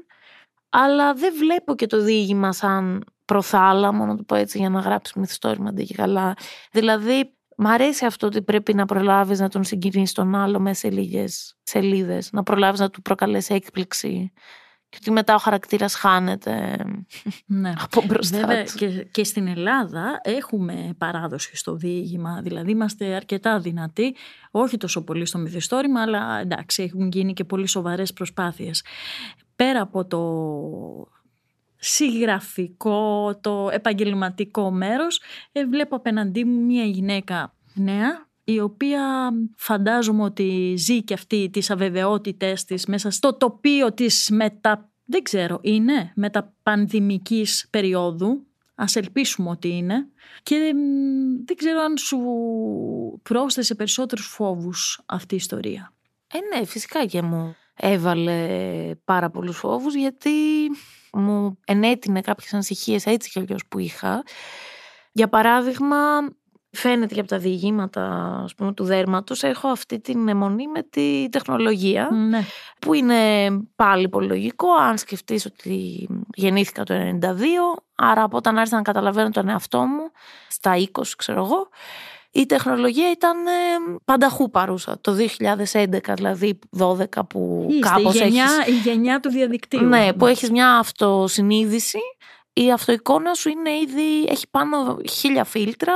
αλλά δεν βλέπω και το διήγημα σαν προθάλαμο, να το πω έτσι, για να γράψει μυθιστόρημα αντί και καλά. Δηλαδή, μ' αρέσει αυτό ότι πρέπει να προλάβεις να τον συγκινήσεις τον άλλο μέσα σε λίγες σελίδες, να προλάβεις να του προκαλέσει έκπληξη και ότι μετά ο χαρακτήρας χάνεται από μπροστά. Βέβαια, του. Και στην Ελλάδα έχουμε παράδοση στο διήγημα, δηλαδή είμαστε αρκετά δυνατοί, όχι τόσο πολύ στο μυθιστόρημα, αλλά εντάξει, έχουν γίνει και πολύ σοβαρές προσπάθειες. Πέρα από το συγγραφικό, το επαγγελματικό μέρος, βλέπω απέναντί μου μια γυναίκα νέα, η οποία φαντάζομαι ότι ζει και αυτή τις αβεβαιότητες της μέσα στο τοπίο της μεταπανδημικής περίοδου. Ας ελπίσουμε ότι είναι. Και δεν ξέρω αν σου πρόσθεσε περισσότερους φόβους αυτή η ιστορία. Ναι, φυσικά και μου έβαλε πάρα πολλούς φόβους, γιατί μου ενέτεινε κάποιες ανησυχίες έτσι κι αλλιώς που είχα. Για παράδειγμα, φαίνεται και από τα διηγήματα, ας πούμε, του Δέρματος, έχω αυτή την αιμονή με τη τεχνολογία, ναι, που είναι πάλι υπολογικό. Αν σκεφτείς ότι γεννήθηκα το 92, άρα από όταν άρχισα να καταλαβαίνω τον εαυτό μου, στα 20 ξέρω εγώ, η τεχνολογία ήταν πανταχού παρούσα. Το 2011, δηλαδή 12, που κάπως έχεις... Η γενιά του διαδικτύου. Ναι, που έχεις μια αυτοσυνείδηση. Η αυτοεικόνα σου είναι ήδη... Έχει πάνω 1000 φίλτρα.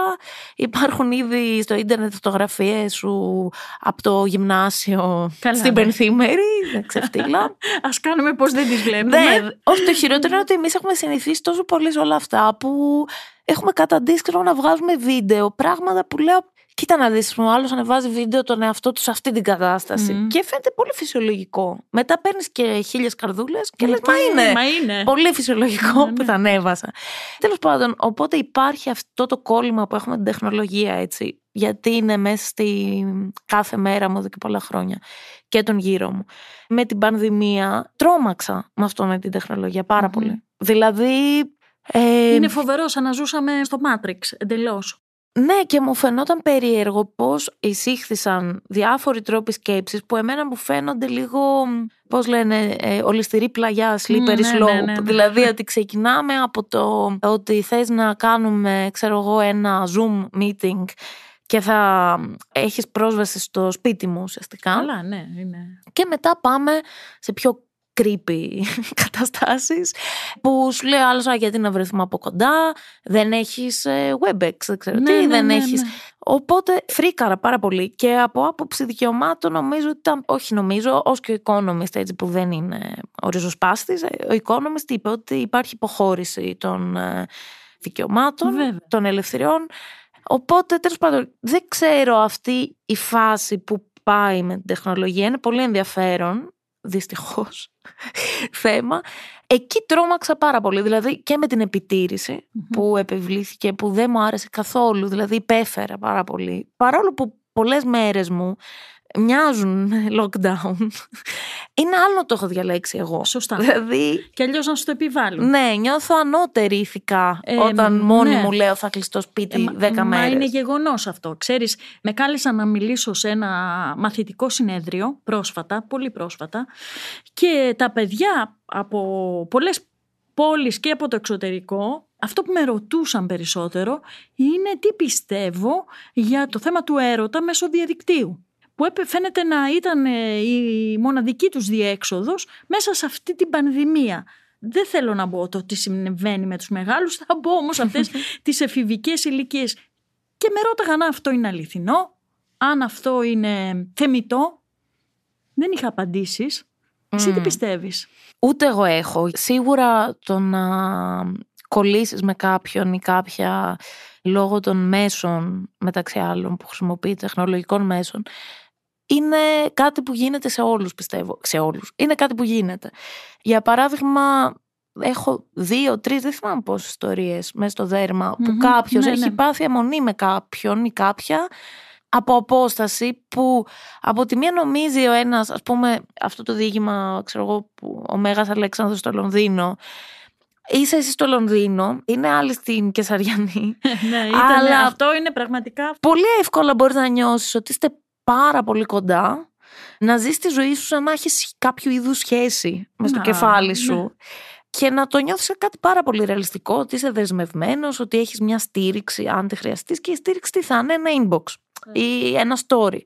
Υπάρχουν ήδη στο ίντερνετ φωτογραφίες σου από το γυμνάσιο. Καλά, στην πενθήμερη. Δεν ξεφτύλα. Ας κάνουμε πως δεν τις βλέπουμε. Ναι, όχι, το χειρότερο είναι ότι εμείς έχουμε συνηθίσει τόσο πολύ σε όλα αυτά που... Έχουμε καταντήσει να βγάζουμε βίντεο, πράγματα που λέω Κοίτα να δεις, ο άλλος ανεβάζει βίντεο τον εαυτό του σε αυτή την κατάσταση. Mm. Και φαίνεται πολύ φυσιολογικό. Μετά παίρνεις και 1.000 καρδούλες και λες, μα είναι. Πολύ φυσιολογικό που τα ανέβασα. Τέλος πάντων, οπότε υπάρχει αυτό το κόλλημα που έχουμε την τεχνολογία, έτσι. Γιατί είναι μέσα στη κάθε μέρα μου εδώ και πολλά χρόνια και τον γύρω μου. Με την πανδημία τρόμαξα με αυτό, με την τεχνολογία πάρα πολύ. Δηλαδή. Είναι φοβερό, σαν να ζούσαμε στο Matrix εντελώς. Ναι, και μου φαινόταν περίεργο πώς εισήχθησαν διάφοροι τρόποι σκέψης που εμένα μου φαίνονται λίγο, πώς λένε, ολιστερή πλαγιά, slippery slope. Ναι. Δηλαδή ότι ξεκινάμε από το ότι θες να κάνουμε, ξέρω εγώ, ένα Zoom meeting και θα έχεις πρόσβαση στο σπίτι μου ουσιαστικά. Καλά, ναι, είναι. Και μετά πάμε σε πιο creepy καταστάσεις που σου λέει άλλος, γιατί να βρεθούμε από κοντά, δεν έχεις Webex, δεν ξέρω τι, δεν έχεις. Οπότε φρίκαρα πάρα πολύ και από άποψη δικαιωμάτων νομίζω ότι ήταν, όχι νομίζω, ως και ο Economist, έτσι που δεν είναι ο ριζοσπάστης, ο Economist είπε ότι υπάρχει υποχώρηση των δικαιωμάτων, των ελευθεριών. Οπότε τέλος πάντων δεν ξέρω, αυτή η φάση που πάει με την τεχνολογία είναι πολύ ενδιαφέρον, δυστυχώς, θέμα. Εκεί τρόμαξα πάρα πολύ, δηλαδή και με την επιτήρηση που επιβλήθηκε, που δεν μου άρεσε καθόλου, δηλαδή υπέφερα πάρα πολύ. Παρόλο που πολλές μέρες μου μοιάζουν lockdown, είναι άλλο να το έχω διαλέξει εγώ. Σωστά. Δηλαδή, και αλλιώς να σου το επιβάλλουν. Ναι, νιώθω ανώτερη ηθικά όταν μόνη μου λέω θα κλειστώ σπίτι 10 μέρες. Μα είναι γεγονός αυτό. Ξέρεις, με κάλεσαν να μιλήσω σε ένα μαθητικό συνέδριο πρόσφατα, πολύ πρόσφατα, και τα παιδιά από πολλές πόλεις και από το εξωτερικό, αυτό που με ρωτούσαν περισσότερο είναι τι πιστεύω για το θέμα του έρωτα μέσω διαδικτύου, που φαίνεται να ήταν η μοναδική τους διέξοδος μέσα σε αυτή την πανδημία. Δεν θέλω να μπω το τι συμβαίνει με τους μεγάλους, θα μπω όμως αυτές τις εφηβικές ηλικίες. Και με ρώταγαν αν αυτό είναι αληθινό, αν αυτό είναι θεμιτό. Δεν είχα απαντήσεις. Εσύ τι πιστεύεις? Ούτε εγώ έχω. Σίγουρα το να κολλήσεις με κάποιον ή κάποια λόγω των μέσων, μεταξύ άλλων που χρησιμοποιεί, τεχνολογικών μέσων, είναι κάτι που γίνεται σε όλους, πιστεύω. Σε όλους. Είναι κάτι που γίνεται. Για παράδειγμα, έχω 2-3, δεν θυμάμαι πόσες ιστορίες μέσα στο Δέρμα, που κάποιος έχει πάθει αιμονή με κάποιον ή κάποια από απόσταση, που από τη μία νομίζει ο ένας, ας πούμε, αυτό το διήγημα, ξέρω εγώ, που ο Μέγας Αλέξανδρος στο Λονδίνο. Είσαι εσύ στο Λονδίνο, είναι άλλη στην Κεσαριανή. Ναι, αλλά αυτό είναι πραγματικά. Πολύ εύκολα μπορείς να νιώσεις ότι είστε πάρα πολύ κοντά, να ζεις τη ζωή σου σαν να έχεις κάποιο είδους σχέση μες στο κεφάλι σου. Ναι. Και να το νιώθεις κάτι πάρα πολύ ρεαλιστικό, ότι είσαι δεσμευμένος, ότι έχεις μια στήριξη αν τη χρειαστείς, και η στήριξη τι θα είναι? Ένα inbox ή ένα story.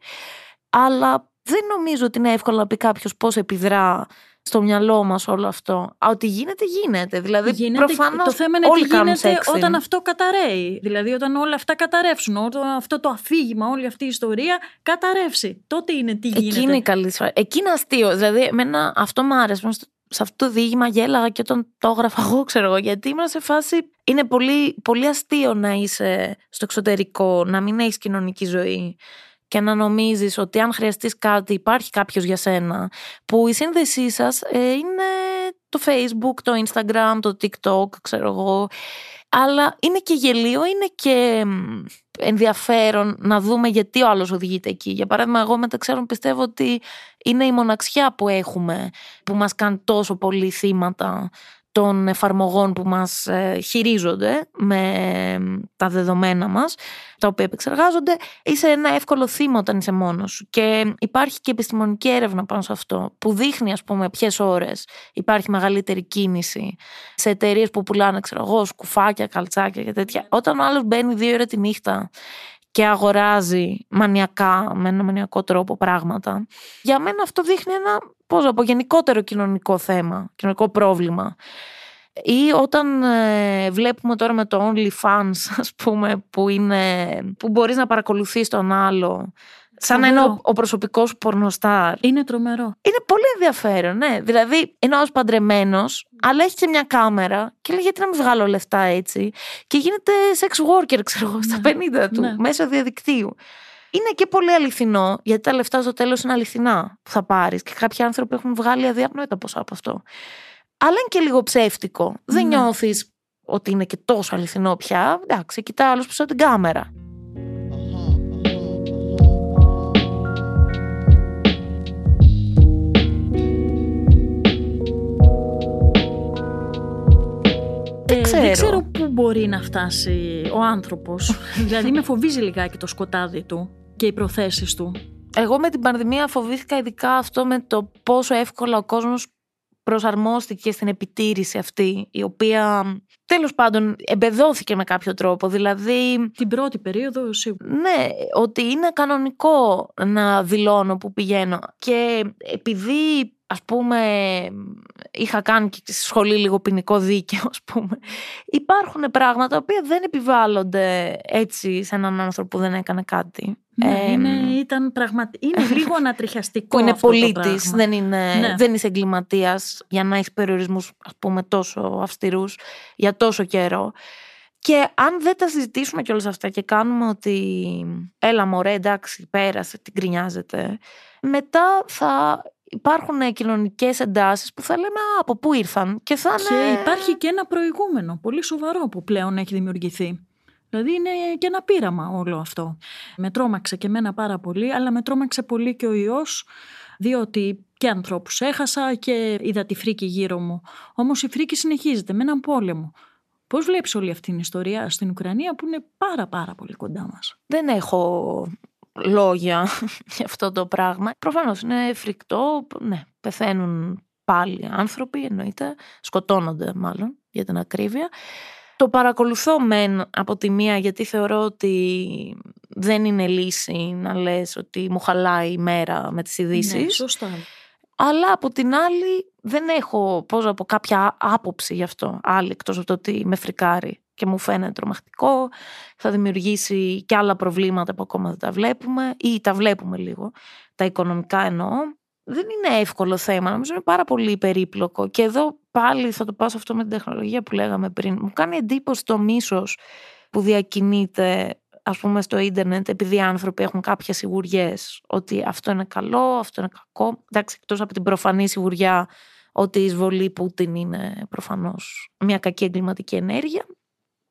Αλλά δεν νομίζω ότι είναι εύκολο να πει κάποιος πώς επιδρά στο μυαλό μας όλο αυτό. Α, ότι γίνεται. Δηλαδή, προφανώς. Το θέμα είναι τι γίνεται όταν αυτό καταραίει. Δηλαδή, όταν όλα αυτά καταρρεύσουν, όταν αυτό το αφήγημα, όλη αυτή η ιστορία καταρρεύσει. Τότε είναι τι γίνεται. Εκεί είναι η καλή σφαίρα. Εκεί είναι αστείο. Δηλαδή, εμένα αυτό μου άρεσε. Σε αυτό το διήγημα γέλαγα και όταν το έγραφα εγώ, ξέρω εγώ, γιατί ήμουν σε φάση. Είναι πολύ, πολύ αστείο να είσαι στο εξωτερικό, να μην έχεις κοινωνική ζωή, και να νομίζεις ότι αν χρειαστείς κάτι υπάρχει κάποιος για σένα, που η σύνδεσή σας είναι το Facebook, το Instagram, το TikTok, ξέρω εγώ. Αλλά είναι και γελίο, είναι και ενδιαφέρον να δούμε γιατί ο άλλος οδηγείται εκεί. Για παράδειγμα, εγώ πιστεύω ότι είναι η μοναξιά που έχουμε, που μας κάνει τόσο πολύ θύματα των εφαρμογών που μας χειρίζονται με τα δεδομένα μας, τα οποία επεξεργάζονται. Είσαι ένα εύκολο θύμα όταν είσαι μόνος σου. Και υπάρχει και επιστημονική έρευνα πάνω σε αυτό, που δείχνει, ας πούμε, ποιες ώρες υπάρχει μεγαλύτερη κίνηση σε εταιρείες που πουλάνε, σκουφάκια, καλτσάκια και τέτοια. Όταν ο άλλος μπαίνει 2 ώρες τη νύχτα και αγοράζει μανιακά, με ένα μανιακό τρόπο, πράγματα, για μένα αυτό δείχνει ένα, από γενικότερο κοινωνικό θέμα, κοινωνικό πρόβλημα. Ή όταν βλέπουμε τώρα με το OnlyFans, ας πούμε, που μπορείς να παρακολουθείς τον άλλο σαν να είναι ο προσωπικός σου πορνοστάρ. Είναι τρομερό. Είναι πολύ ενδιαφέρον, ναι. Δηλαδή, είναι ως παντρεμένος, αλλά έχει και μια κάμερα και λέει, γιατί να μην βγάλω λεφτά έτσι. Και γίνεται sex worker, στα 50 του, μέσω διαδικτύου. είναι και πολύ αληθινό, γιατί τα λεφτά στο τέλος είναι αληθινά που θα πάρεις και κάποιοι άνθρωποι έχουν βγάλει αδιαπνόητα ποσά από αυτό. Αλλά είναι και λίγο ψεύτικο. Δεν νιώθεις ότι είναι και τόσο αληθινό πια. Εντάξει, κοιτά άλλος πίσω από την κάμερα. Δεν ξέρω πού μπορεί να φτάσει ο άνθρωπος. Δηλαδή με φοβίζει λιγάκι το σκοτάδι του και οι προθέσεις του. Εγώ με την πανδημία φοβήθηκα ειδικά αυτό με το πόσο εύκολα ο κόσμος προσαρμόστηκε στην επιτήρηση αυτή, η οποία τέλος πάντων εμπεδώθηκε με κάποιο τρόπο. Δηλαδή την πρώτη περίοδο σίγουρα. Ναι, ότι είναι κανονικό να δηλώνω που πηγαίνω. Και επειδή ας πούμε είχα κάνει και στη σχολή λίγο ποινικό δίκαιο, ας πούμε, υπάρχουν πράγματα οποία δεν επιβάλλονται έτσι σε έναν άνθρωπο που δεν έκανε κάτι. Ναι, είναι λίγο ανατριχιαστικό. Που είναι πολίτης, δεν είσαι εγκληματίας για να έχεις περιορισμούς, ας πούμε, τόσο αυστηρούς για τόσο καιρό. Και αν δεν τα συζητήσουμε και όλα αυτά και κάνουμε ότι έλα μωρέ, εντάξει, πέρασε, την κρινιάζεται, μετά θα υπάρχουν κοινωνικές εντάσεις που θα λέμε από πού ήρθαν και θα είναι... Και υπάρχει και ένα προηγούμενο πολύ σοβαρό που πλέον έχει δημιουργηθεί. Δηλαδή είναι και ένα πείραμα όλο αυτό. Με τρόμαξε και εμένα πάρα πολύ, αλλά με τρόμαξε πολύ και ο ιός, διότι και ανθρώπους έχασα και είδα τη φρίκη γύρω μου. Όμως η φρίκη συνεχίζεται με έναν πόλεμο. Πώς βλέπεις όλη αυτή την ιστορία στην Ουκρανία που είναι πάρα πάρα πολύ κοντά μας? Δεν έχω λόγια για αυτό το πράγμα. Προφανώς είναι φρικτό, ναι, πεθαίνουν πάλι άνθρωποι, εννοείται, σκοτώνονται μάλλον για την ακρίβεια. Το παρακολουθώ μεν από τη μία, γιατί θεωρώ ότι δεν είναι λύση να λες ότι μου χαλάει η μέρα με τις ειδήσεις. Ναι, σωστά. Αλλά από την άλλη δεν έχω κάποια άποψη γι' αυτό άλλη, εκτός από το ότι με φρικάρει και μου φαίνεται τρομακτικό, θα δημιουργήσει και άλλα προβλήματα που ακόμα δεν τα βλέπουμε ή τα βλέπουμε λίγο, τα οικονομικά εννοώ. Δεν είναι εύκολο θέμα, νομίζω είναι πάρα πολύ περίπλοκο. Και εδώ πάλι θα το πάω σε αυτό με την τεχνολογία που λέγαμε πριν. Μου κάνει εντύπωση το μίσος που διακινείται, ας πούμε, στο ίντερνετ, επειδή οι άνθρωποι έχουν κάποιες σιγουριές ότι αυτό είναι καλό, αυτό είναι κακό. Εντάξει, εκτός από την προφανή σιγουριά ότι η εισβολή Πούτιν είναι προφανώς μια κακή εγκληματική ενέργεια.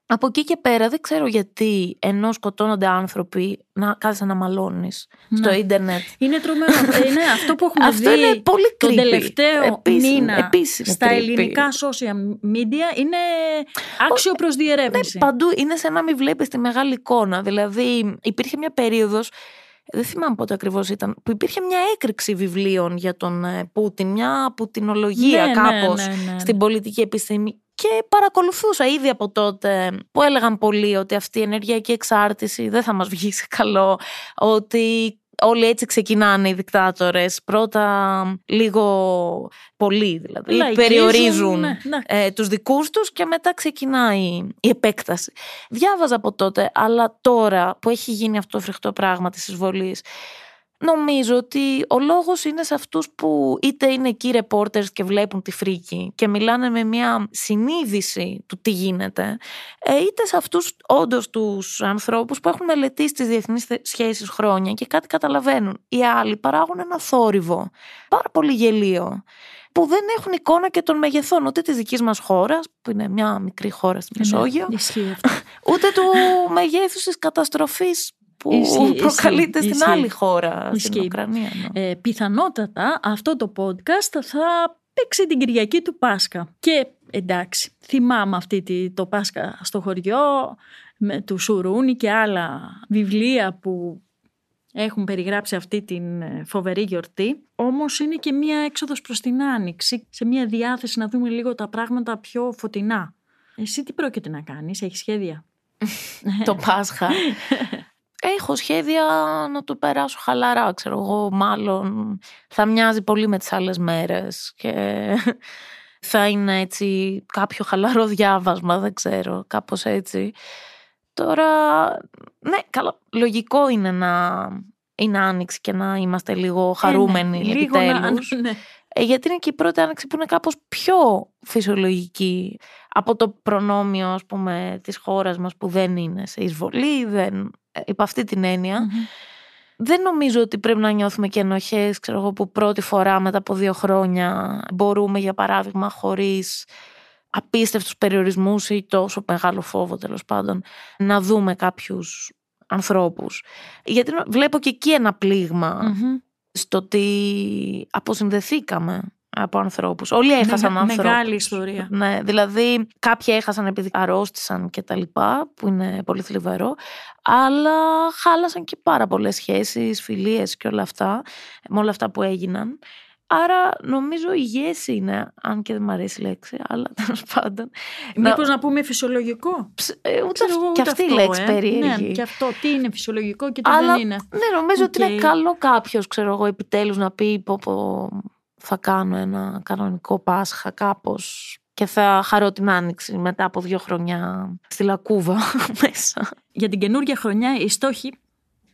Από εκεί και πέρα δεν ξέρω γιατί, ενώ σκοτώνονται άνθρωποι, να κάθεσαι να μαλώνεις στο ίντερνετ. Είναι τρομερό. Είναι αυτό που έχουμε αυτό δει είναι πολύ τον τελευταίο μήνα στα ελληνικά social media, είναι άξιο προς διερεύνηση. Ναι, παντού είναι σαν να μην βλέπεις τη μεγάλη εικόνα. Δηλαδή υπήρχε μια περίοδος, δεν θυμάμαι πότε ακριβώς ήταν, που υπήρχε μια έκρηξη βιβλίων για τον Πούτιν, μια πουτινολογία κάπως στην πολιτική επιστήμη. Και παρακολουθούσα ήδη από τότε που έλεγαν πολλοί ότι αυτή η ενεργειακή εξάρτηση δεν θα μας βγει σε καλό, ότι όλοι έτσι ξεκινάνε οι δικτάτορες, πρώτα λίγο πολύ δηλαδή, λαϊκίζουν, περιορίζουν τους δικούς τους και μετά ξεκινάει η επέκταση. Διάβαζα από τότε, αλλά τώρα που έχει γίνει αυτό το φρικτό πράγμα της εισβολής, νομίζω ότι ο λόγος είναι σε αυτούς που είτε είναι εκεί reporters και βλέπουν τη φρίκη και μιλάνε με μια συνείδηση του τι γίνεται, είτε σε αυτούς όντως τους ανθρώπους που έχουν μελετήσει τις διεθνείς σχέσεις χρόνια και κάτι καταλαβαίνουν. Οι άλλοι παράγουν ένα θόρυβο πάρα πολύ γελίο, που δεν έχουν εικόνα και των μεγεθών ούτε της δικής μας χώρας, που είναι μια μικρή χώρα στη Μεσόγειο, ούτε του μεγέθους της καταστροφής που προκαλείται στην άλλη χώρα, στην Ουκρανία. Πιθανότατα αυτό το podcast θα παίξει την Κυριακή του Πάσχα. Και εντάξει, θυμάμαι το Πάσχα στο χωριό με του Σουρούνι και άλλα βιβλία που έχουν περιγράψει αυτή την φοβερή γιορτή. Όμως είναι και μία έξοδος προς την Άνοιξη, σε μία διάθεση να δούμε λίγο τα πράγματα πιο φωτεινά. Εσύ τι πρόκειται να κάνεις, έχεις σχέδια? Το Πάσχα... Έχω σχέδια να το περάσω χαλαρά, ξέρω εγώ, μάλλον θα μοιάζει πολύ με τις άλλες μέρες και θα είναι έτσι κάποιο χαλαρό διάβασμα, δεν ξέρω, κάπως έτσι. Τώρα, ναι, καλά, λογικό είναι να είναι Άνοιξη και να είμαστε λίγο χαρούμενοι επιτέλους. Γιατί είναι και η πρώτη Άνοιξη που είναι κάπως πιο φυσιολογική από το προνόμιο, ας πούμε, της χώρας μας που δεν είναι σε εισβολή, δεν... Υπ' αυτή την έννοια. δεν νομίζω ότι πρέπει να νιώθουμε και ενοχές, ξέρω εγώ, που πρώτη φορά μετά από 2 χρόνια μπορούμε, για παράδειγμα, χωρίς απίστευτους περιορισμούς ή τόσο μεγάλο φόβο, τέλος πάντων, να δούμε κάποιους ανθρώπους. Γιατί βλέπω και εκεί ένα πλήγμα στο ότι αποσυνδεθήκαμε από ανθρώπους. Όλοι έχασαν ανθρώπους. Μεγάλη ιστορία. Ναι, δηλαδή κάποιοι έχασαν επειδή αρρώστησαν και τα λοιπά, που είναι πολύ θλιβερό, αλλά χάλασαν και πάρα πολλές σχέσεις, φιλίες και όλα αυτά, με όλα αυτά που έγιναν. Άρα νομίζω υγιές είναι, αν και δεν μ' αρέσει η λέξη, αλλά τέλος πάντων. Μήπως να πούμε φυσιολογικό. Ούτε αυτή η λέξη περίεργη. Ναι, και αυτό τι είναι φυσιολογικό και τι αλλά, δεν είναι. Ναι, νομίζω ότι είναι καλό κάποιος, ξέρω εγώ, επιτέλους να πει θα κάνω ένα κανονικό Πάσχα κάπως και θα χαρώ την Άνοιξη μετά από 2 χρόνια στη Λακκούβα μέσα. Για την καινούργια χρονιά οι στόχοι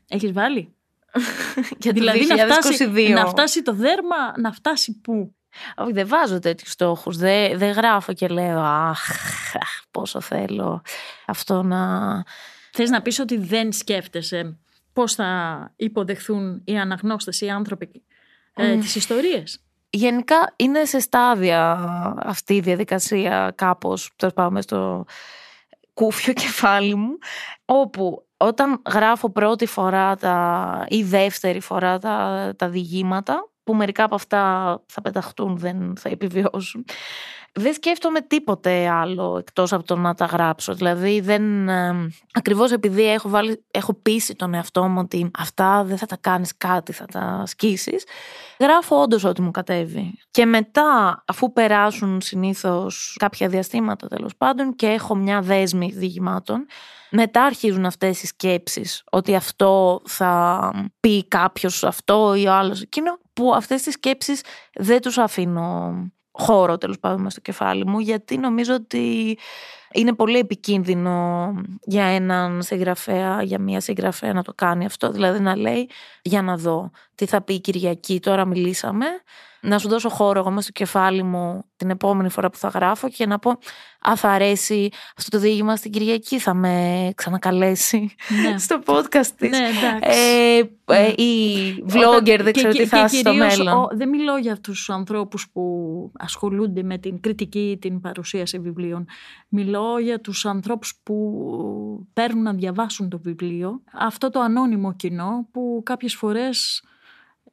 έχεις βάλει? Δηλαδή να φτάσει το Δέρμα, να φτάσει πού? Όχι, δεν βάζω τέτοιους στόχους. Δεν γράφω και λέω πόσο θέλω αυτό να... Θες να πεις ότι δεν σκέφτεσαι πώς θα υποδεχθούν οι αναγνώστες, οι άνθρωποι τις ιστορίες? Γενικά είναι σε στάδια αυτή η διαδικασία κάπως, τώρα πάμε στο κούφιο κεφάλι μου, όπου όταν γράφω πρώτη φορά ή δεύτερη φορά τα διηγήματα, που μερικά από αυτά θα πεταχτούν, δεν θα επιβιώσουν, δεν σκέφτομαι τίποτε άλλο εκτός από το να τα γράψω. Δηλαδή ακριβώς επειδή έχω πείσει τον εαυτό μου ότι αυτά δεν θα τα κάνεις κάτι, θα τα σκίσεις, γράφω όντως ό,τι μου κατέβει. Και μετά, αφού περάσουν συνήθως κάποια διαστήματα τέλος πάντων και έχω μια δέσμη διηγημάτων, μετά αρχίζουν αυτές οι σκέψεις ότι αυτό θα πει κάποιος αυτό ή ο άλλος εκείνο, που αυτές τις σκέψεις δεν τους αφήνω χώρο τέλος πάντων μες στο κεφάλι μου, γιατί νομίζω ότι είναι πολύ επικίνδυνο για έναν συγγραφέα, για μία συγγραφέα να το κάνει αυτό, δηλαδή να λέει για να δω τι θα πει η Κυριακή, τώρα μιλήσαμε, να σου δώσω χώρο εγώ μες στο κεφάλι μου την επόμενη φορά που θα γράφω και να πω θα αρέσει αυτό το διήγημα στην Κυριακή, θα με ξανακαλέσει στο podcast της. Ναι, εντάξει. Ή vlogger, δεν ξέρω τι θα είσαι στο μέλλον. Δεν μιλώ για τους ανθρώπους που ασχολούνται με την κριτική ή την παρουσίαση βιβλίων. Μιλώ για τους ανθρώπους που παίρνουν να διαβάσουν το βιβλίο. Αυτό το ανώνυμο κοινό που κάποιες φορές...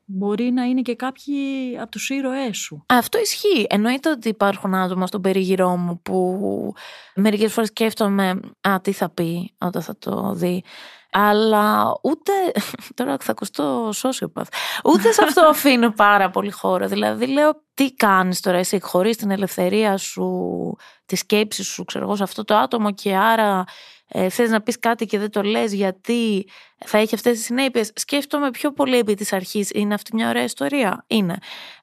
μπορεί να είναι και κάποιοι από τους ήρωές σου. Αυτό ισχύει. Εννοείται ότι υπάρχουν άτομα στον περίγυρό μου που μερικές φορές σκέφτομαι τι θα πει όταν θα το δει. Αλλά ούτε... Τώρα θα ακουστώ sociopath. Ούτε σε αυτό αφήνω πάρα πολύ χώρο. Δηλαδή λέω τι κάνεις τώρα εσύ, χωρίς την ελευθερία σου, τη σκέψη σου, ξέρω εγώ, σε αυτό το άτομο, και άρα... θες να πεις κάτι και δεν το λες γιατί θα έχει αυτές τις συνέπειες. Σκέφτομαι πιο πολύ επί της αρχής, είναι αυτή μια ωραία ιστορία? Είναι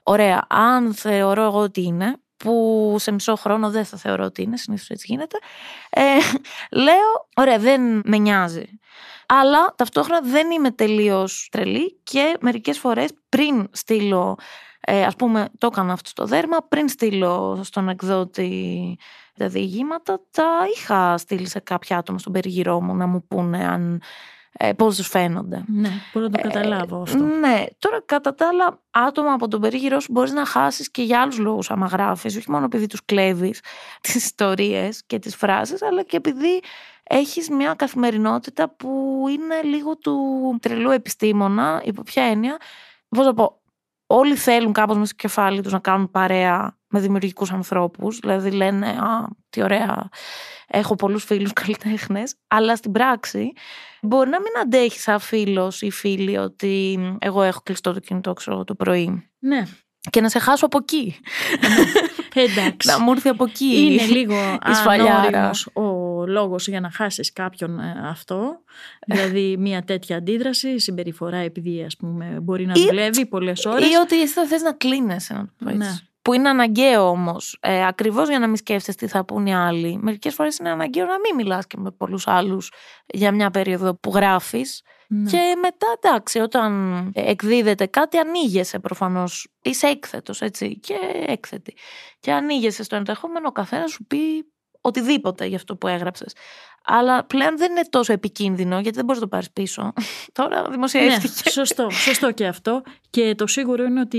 ωραία αν θεωρώ εγώ ότι είναι, που σε μισό χρόνο δεν θα θεωρώ ότι είναι, συνήθως έτσι γίνεται. Λέω ωραία, δεν με νοιάζει, αλλά ταυτόχρονα δεν είμαι τελείως τρελή και μερικές φορές πριν στείλω, ας πούμε το έκανα αυτό στο Δέρμα, πριν στείλω στον εκδότη τα διηγήματα, τα είχα στείλει σε κάποια άτομα στον περιγυρό μου να μου πούνε πώς τους φαίνονται. Ναι, μπορώ να το καταλάβω αυτό. Ναι, τώρα κατά τα άλλα άτομα από τον περιγυρό σου μπορείς να χάσεις και για άλλους λόγους άμα γράφεις, όχι μόνο επειδή τους κλέβεις τις ιστορίες και τις φράσεις, αλλά και επειδή έχεις μια καθημερινότητα που είναι λίγο του τρελού επιστήμονα. Υπό ποια έννοια? Πώς να πω, όλοι θέλουν κάπως μέσα στο κεφάλι τους να κάνουν παρέα με δημιουργικούς ανθρώπους, δηλαδή λένε τι ωραία, έχω πολλούς φίλους καλλιτέχνες, αλλά στην πράξη μπορεί να μην αντέχει σαν φίλος ή φίλη ότι εγώ έχω κλειστό το κινητό το πρωί. Ναι. Και να σε χάσω από εκεί. Εντάξει. Να μου έρθει από εκεί. Είναι λίγο ανώριμος ο λόγος για να χάσεις κάποιον αυτό. Δηλαδή μια τέτοια αντίδραση, συμπεριφορά, επειδή ας πούμε μπορεί να δουλεύει πολλές ώρες. Ή ότι εσύ θα θες να κλείνεσαι, να το πω έτσι. Που είναι αναγκαίο όμως, ακριβώς για να μην σκέφτεσαι τι θα πούν οι άλλοι. Μερικές φορές είναι αναγκαίο να μην μιλάς και με πολλούς άλλους για μια περίοδο που γράφεις. Ναι. Και μετά, εντάξει, όταν εκδίδεται κάτι, ανοίγεσαι προφανώς. Είσαι έκθετος, έτσι, και έκθετη. Και ανοίγεσαι στο ενδεχόμενο ο καθένας σου πει οτιδήποτε για αυτό που έγραψες. Αλλά πλέον δεν είναι τόσο επικίνδυνο, γιατί δεν μπορείς να το πάρεις πίσω. Τώρα δημοσιεύτηκε. Ναι, σωστό και αυτό. Και το σίγουρο είναι ότι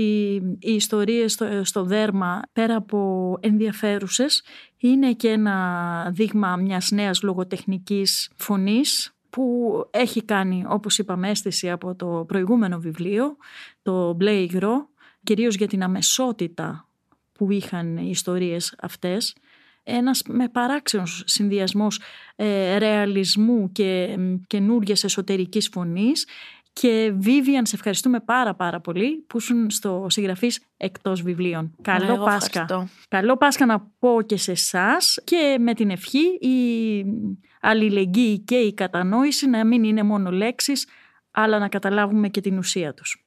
οι ιστορίες στο Δέρμα, πέρα από ενδιαφέρουσες, είναι και ένα δείγμα μιας νέας λογοτεχνικής φωνής που έχει κάνει, όπως είπαμε, αίσθηση από το προηγούμενο βιβλίο, το «Μπλε υγρό», κυρίως για την αμεσότητα που είχαν οι ιστορίες αυτές. Ένας με παράξενος συνδυασμός ρεαλισμού και καινούριας εσωτερικής φωνής. Και Βίβιαν, σε ευχαριστούμε πάρα πολύ που ήσουν στο Συγγραφής Εκτός Βιβλίων. Καλό Πάσχα. Ευχαριστώ. Καλό Πάσχα να πω και σε εσάς, και με την ευχή η αλληλεγγύη και η κατανόηση να μην είναι μόνο λέξεις, αλλά να καταλάβουμε και την ουσία τους.